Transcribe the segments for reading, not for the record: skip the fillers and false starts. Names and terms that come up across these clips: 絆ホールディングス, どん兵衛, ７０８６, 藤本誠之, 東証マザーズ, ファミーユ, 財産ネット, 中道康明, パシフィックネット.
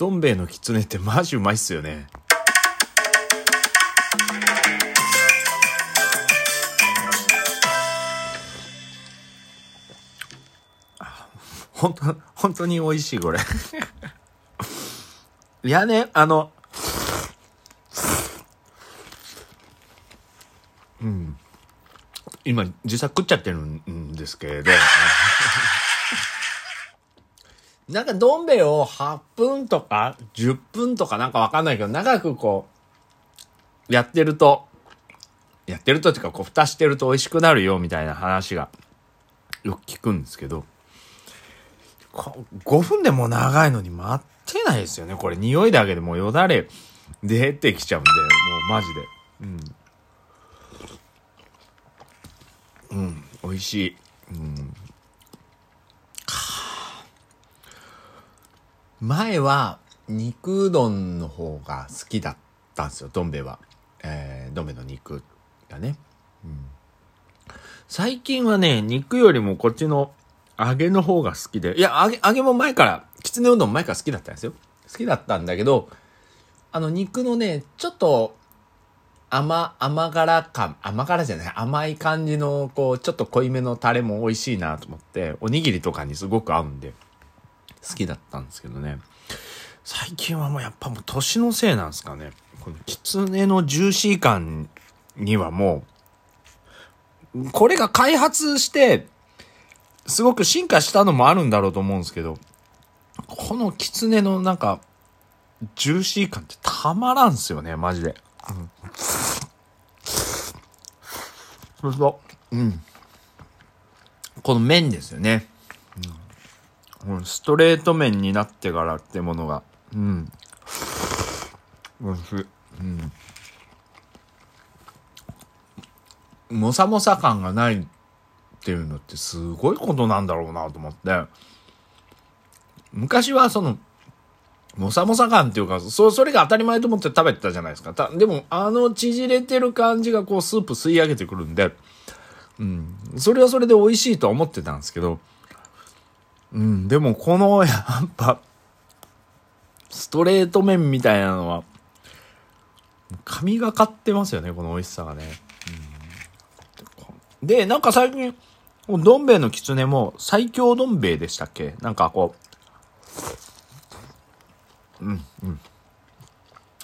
どん兵衛のキツネってマジうまいっすよね。本当に美味しいこれいやね、今自作食っちゃってるんですけれどなんかどん兵衛を8分とか10分とかなんかわかんないけど長くこうやってるとっていうかこう蓋してると美味しくなるよみたいな話がよく聞くんですけど、5分でも長いのに待ってないですよね。これ匂いだけでもうよだれ出てきちゃうんで、もうマジで美味しい。前は肉うどんの方が好きだったんですよ、どん兵衛は。どん兵衛の肉がね、最近はね肉よりもこっちの揚げの方が好きで、いや揚げも前から、きつねうどん前から好きだったんですよ。好きだったんだけど、肉のねちょっと甘い感じのこうちょっと濃いめのタレも美味しいなと思って、おにぎりとかにすごく合うんで好きだったんですけどね、最近はもうやっぱもう年のせいなんですかね、このきつねのジューシー感にはもうこれが開発してすごく進化したのもあるんだろうと思うんですけど、このきつねのなんかジューシー感ってたまらんすよねマジで。そうそう、この麺ですよね、ストレート麺になってからってものがおいしい。もさもさ感がないっていうのってすごいことなんだろうなと思って、昔はそのもさもさ感っていうか、それが当たり前と思って食べてたじゃないですか。でも縮れてる感じがこうスープ吸い上げてくるんで、それはそれで美味しいとは思ってたんですけど、でもこのやっぱストレート麺みたいなのは神がかってますよね、この美味しさがね。でなんか最近どん兵衛のきつねも最強どん兵衛でしたっけ、なんかこう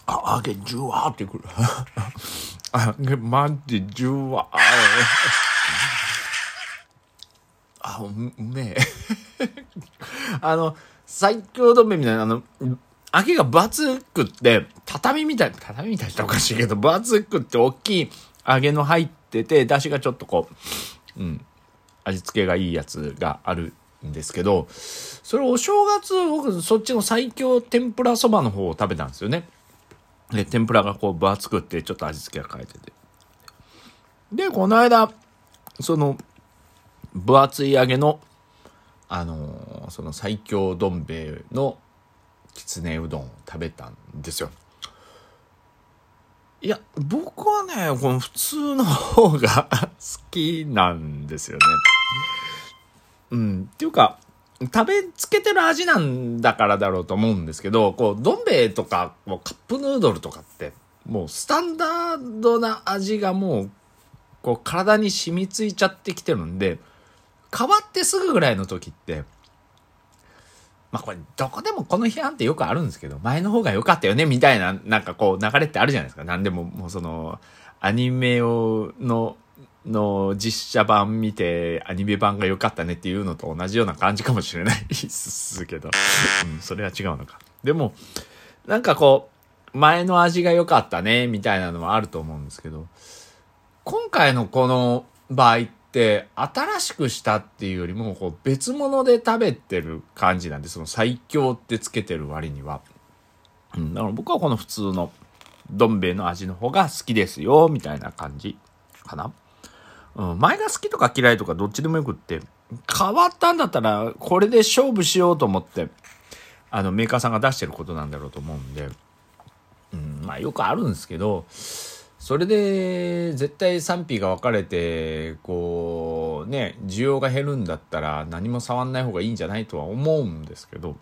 揚げジュワーってくる揚げマジジュワーうめえ最強どん兵衛みたいな、揚げがバツクって畳みたいっておかしいけど、バツクって大きい揚げの入ってて、出汁がちょっとこう、味付けがいいやつがあるんですけど、それお正月僕そっちの最強天ぷらそばの方を食べたんですよね。で天ぷらがこう分厚くってちょっと味付けが変えてて、でこの間その分厚い揚げのその最強どん兵衛のきつねうどんを食べたんですよ。いや僕はねこの普通の方が好きなんですよね。っていうか食べつけてる味なんだからだろうと思うんですけど、こうどん兵衛とかもうカップヌードルとかってもうスタンダードな味がもうこう体に染みついちゃってきてるんで、変わってすぐぐらいの時って、まあこれどこでもこの批判ってよくあるんですけど、前の方が良かったよねみたいな、なんかこう流れってあるじゃないですか。なんでももうそのアニメの実写版見てアニメ版が良かったねっていうのと同じような感じかもしれないですけど、それは違うのか。でもなんかこう前の味が良かったねみたいなのはあると思うんですけど、今回のこの場合で新しくしたっていうよりもこう別物で食べてる感じなんで、その最強ってつけてる割には、だから僕はこの普通のどん兵衛の味の方が好きですよみたいな感じかな。前が好きとか嫌いとかどっちでもよくって、変わったんだったらこれで勝負しようと思ってメーカーさんが出してることなんだろうと思うんで、まあよくあるんですけど、それで絶対賛否が分かれてこうね需要が減るんだったら何も触んない方がいいんじゃないとは思うんですけど、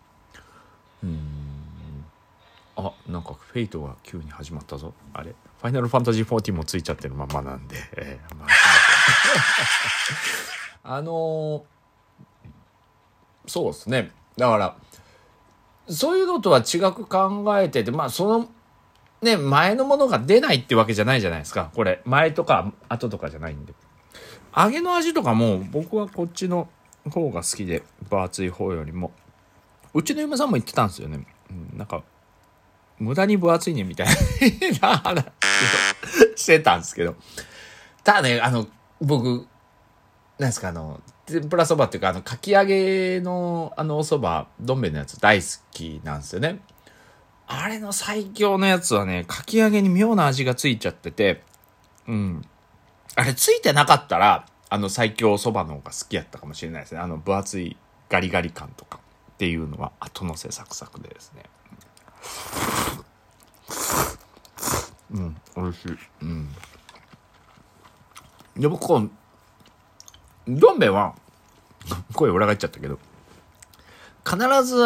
あ、なんかフェイトが急に始まったぞ。あれファイナルファンタジー14もついちゃってるままなんで、まあ、そうですね。だからそういうのとは違く考えてて、まあそのね前のものが出ないってわけじゃないじゃないですか。これ前とか後とかじゃないんで、揚げの味とかも僕はこっちの方が好きで、分厚い方よりも。うちの嫁さんも言ってたんですよね、なんか無駄に分厚いねみたいな話をしてたんですけど、ただね、僕なんですか、天ぷらそばっていうか、かき揚げのおそば、どん兵衛のやつ大好きなんですよね。あれの最強のやつはね、かき揚げに妙な味がついちゃってて、うん。あれついてなかったら、最強そばの方が好きやったかもしれないですね。分厚いガリガリ感とかっていうのは後乗せサクサクでですね。うん、美味しい。うん。で、僕こう、どん兵衛は声裏返っちゃったけど、必ず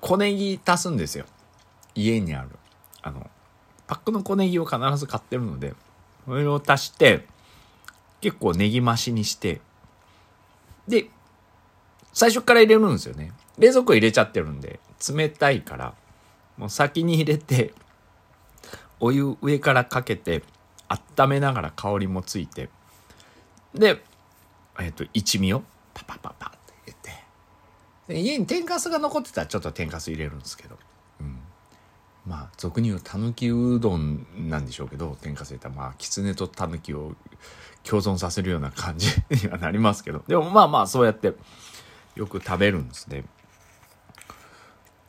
小ネギ足すんですよ。家にあるパックの小ネギを必ず買ってるので、それを足して結構ネギ増しにして、で最初から入れるんですよね。冷蔵庫入れちゃってるんで冷たいから、もう先に入れてお湯上からかけて温めながら香りもついて、で一味をパパパパって入れて、で家に天かすが残ってたらちょっと天かす入れるんですけど、うん、まあ俗に言うたぬきうどんなんでしょうけど、天かす入れたらまあきつねとたぬきを共存させるような感じにはなりますけど、でもまあまあそうやってよく食べるんですね。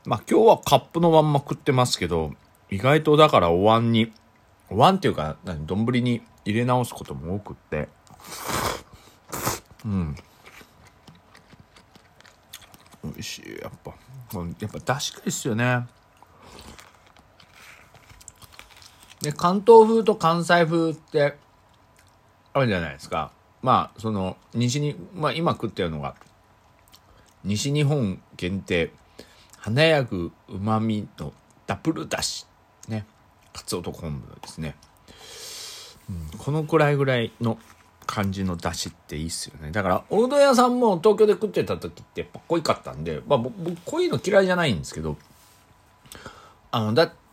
まあ今日はカップのまんま食ってますけど、意外とだからお椀っていうか丼に入れ直すことも多くって、うん、美味しい。やっぱ出汁がいいっすよね。で、関東風と関西風ってあるじゃないですか。まあその今食ってるのが西日本限定、華やぐうまみのダブル出汁ね、かつおと昆布ですね、うん、このぐらいの感じの出汁っていいっすよね。だからおうどん屋さんも東京で食ってた時ってやっぱ濃いかったんで、まあ僕濃いの嫌いじゃないんですけど、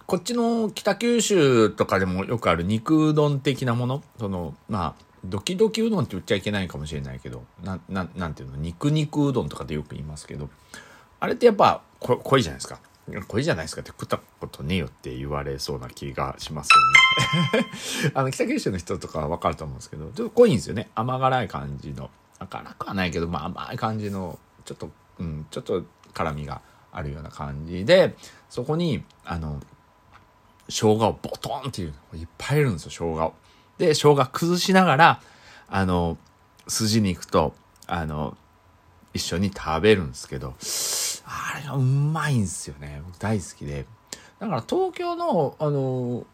こっちの北九州とかでもよくある肉うどん的なもの、まあドキドキうどんって言っちゃいけないかもしれないけど、なんていうの、肉うどんとかでよく言いますけど、あれってやっぱ濃いじゃないですか。濃いじゃないですかって食ったことねえよって言われそうな気がしますけどね。北九州の人とかは分かると思うんですけど、ちょっと濃いんですよね。甘辛い感じの、辛くはないけど、まあ甘い感じの、ちょっと辛みがあるような感じで、そこに、生姜をボトンっていうのいっぱいいるんですよ、生姜を。で、生姜崩しながら、筋肉と、一緒に食べるんですけど、あれがうまいんですよね。僕大好きで。だから東京の、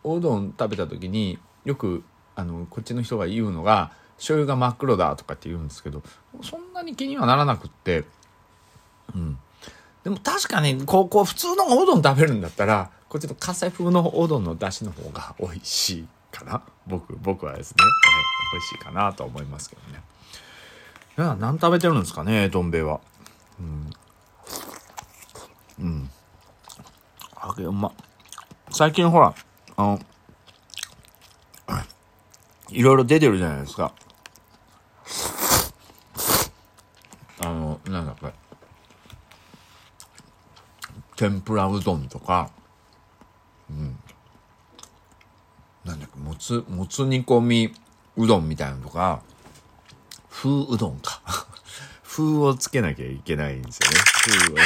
おうどん食べた時によく、こっちの人が言うのが、醤油が真っ黒だとかって言うんですけど、そんなに気にはならなくって。うん。でも確かに、こう、普通のおうどん食べるんだったら、こっちの関西風のおうどんの出汁の方が美味しいかな。僕はですね、美味しいかなと思いますけどね。いや、何食べてるんですかね、どん兵衛は。うん。うん。揚げうま。最近ほら、いろいろ出てるじゃないですか。なんだこれ。天ぷらうどんとか、うん。なんだっけ、もつ煮込みうどんみたいなのとか、風うどんか。風をつけなきゃいけないんですよね。風をね。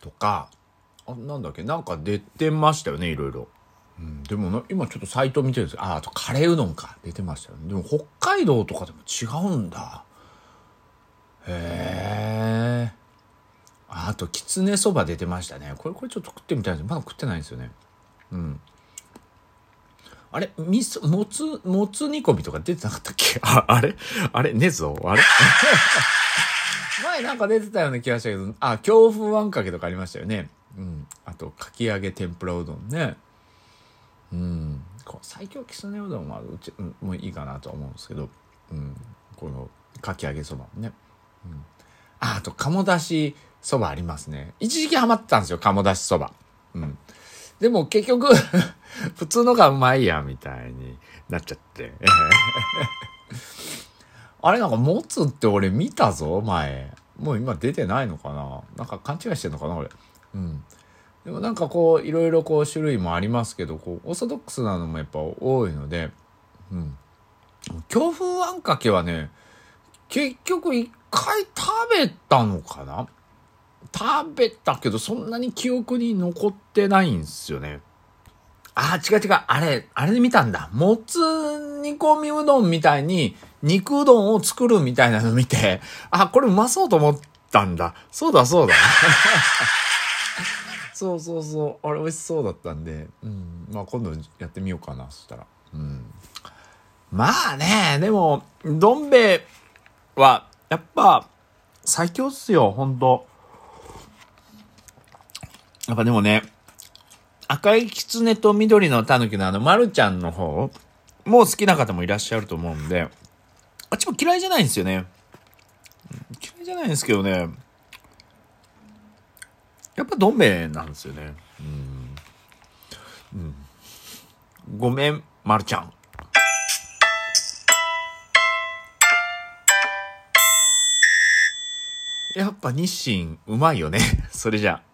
とか、なんだっけ、なんか出てましたよね、いろいろ。うん、でも今ちょっとサイト見てるんですけど、あとカレーうどんか、出てましたよね。でも北海道とかでも違うんだ。へえ。あときつねそば出てましたね。これちょっと食ってみたいんですよ。まだ食ってないんですよね。うん。あれもつ煮込みとか出てなかったっけ？あれねぞあれ前なんか出てたような気がしたけど、強風あんかけとかありましたよね。うん、あとかき揚げ天ぷらうどんね、うん、こう最強きつねうどんはうち、うん、もういいかなと思うんですけど、うん、このかき揚げそばもね、うん、あと鴨だしそばありますね。一時期ハマってたんですよ、鴨だしそば、うん、でも結局普通のがうまいやみたいになっちゃってあれなんかもつって俺見たぞ前、もう今出てないのかな、なんか勘違いしてんのかな俺、うん、でもなんかこういろいろこう種類もありますけど、こうオーソドックスなのもやっぱ多いので、うん、京風あんかけはね結局一回食べたのかな、食べたけどそんなに記憶に残ってないんですよね。違う、あれで見たんだ、もつ煮込みうどんみたいに肉うどんを作るみたいなの見て、これうまそうと思ったんだ、そうだそう、あれ美味しそうだったんで、うん、まあ今度やってみようかな、そしたら、うん、まあね、でもどん兵衛はやっぱ最強っすよ、ほんと。やっぱでもね、赤いきつねと緑のたぬきのまるちゃんの方もう好きな方もいらっしゃると思うんで、あっちも嫌いじゃないんですよね。嫌いじゃないんですけどね、やっぱどん兵衛なんですよね。うん、うん、ごめんまるちゃん。やっぱ日清うまいよねそれじゃあ。